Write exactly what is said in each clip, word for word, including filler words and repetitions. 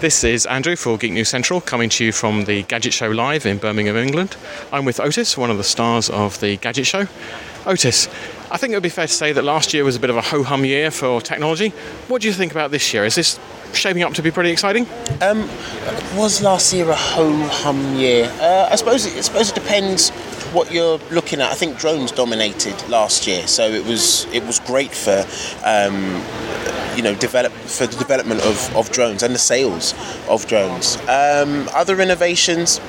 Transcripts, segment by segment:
This is Andrew for Geek News Central, coming to you from the Gadget Show Live in Birmingham, England. I'm with Ortis, one of the stars of the Gadget Show. Ortis, I think it would be fair to say that last year was a bit of a ho-hum year for technology. What do you think about this year? Is this shaping up to be pretty exciting? Um, was last year a ho-hum year? Uh, I suppose it, I suppose it depends what you're looking at. I think drones dominated last year, so it was it was great for um, you know develop for the development of, of drones and the sales of drones. Um, other innovations,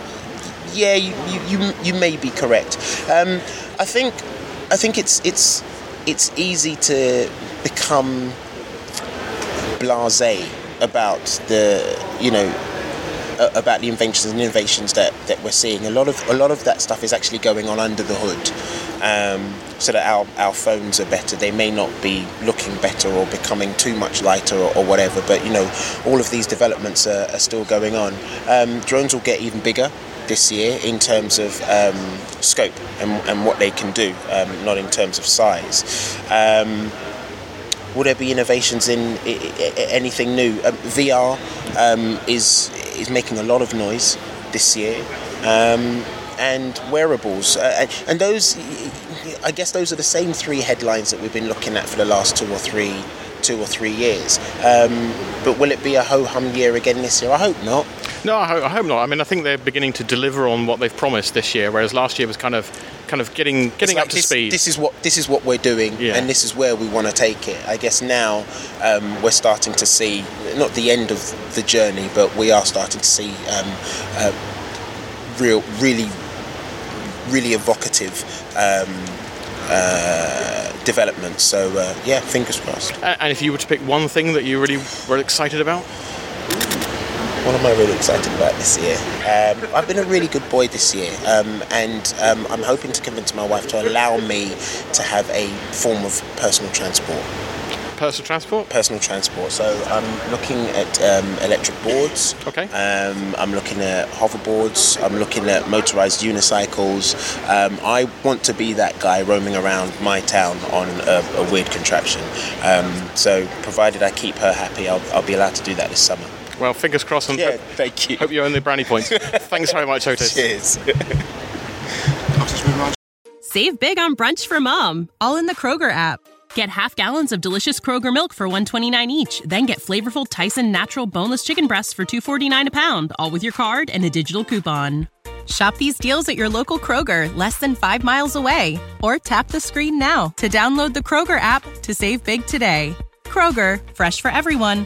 yeah, you you, you, you may be correct. Um, I think. I think it's it's it's easy to become blasé about the you know about the inventions and innovations that, that we're seeing. A lot of a lot of that stuff is actually going on under the hood, um, so that our, our phones are better. They may not be looking better or becoming too much lighter or, or whatever, but you know all of these developments are, are still going on. Um, drones will get even bigger this year in terms of um, scope and, and what they can do, um, not in terms of size. Um, will there be innovations in I- I- anything new? Um, V R um, is is making a lot of noise this year, um, and wearables, uh, and, and those. I guess those are the same three headlines that we've been looking at for the last two or three. two or three years. Um, but will it be a ho-hum year again this year? I hope not. No, I hope, I hope not. I mean, I think they're beginning to deliver on what they've promised this year, whereas last year was kind of kind of getting getting like up to this, speed. This is what this is what we're doing, yeah. And this is where we want to take it. I guess now um, we're starting to see, not the end of the journey, but we are starting to see um, uh, real, really, really evocative um, uh, development, so uh, yeah, fingers crossed. And if you were to pick one thing that you really were excited about? What am I really excited about this year? Um, I've been a really good boy this year, um, and um, I'm hoping to convince my wife to allow me to have a form of personal transport. Personal transport? Personal transport. So I'm looking at um, electric boards. Okay. Um, I'm looking at hoverboards. I'm looking at motorised unicycles. Um, I want to be that guy roaming around my town on a, a weird contraption. Um, so provided I keep her happy, I'll, I'll be allowed to do that this summer. Well, fingers crossed. And yeah, hope, thank you. Hope you earn the brownie points. Thanks very much, Ortis. Cheers. Save big on brunch for mom, all in the Kroger app. Get half gallons of delicious Kroger milk for one dollar and twenty-nine cents each. Then get flavorful Tyson natural boneless chicken breasts for two dollars and forty-nine cents a pound, all with your card and a digital coupon. Shop these deals at your local Kroger, less than five miles away. Or tap the screen now to download the Kroger app to save big today. Kroger, fresh for everyone.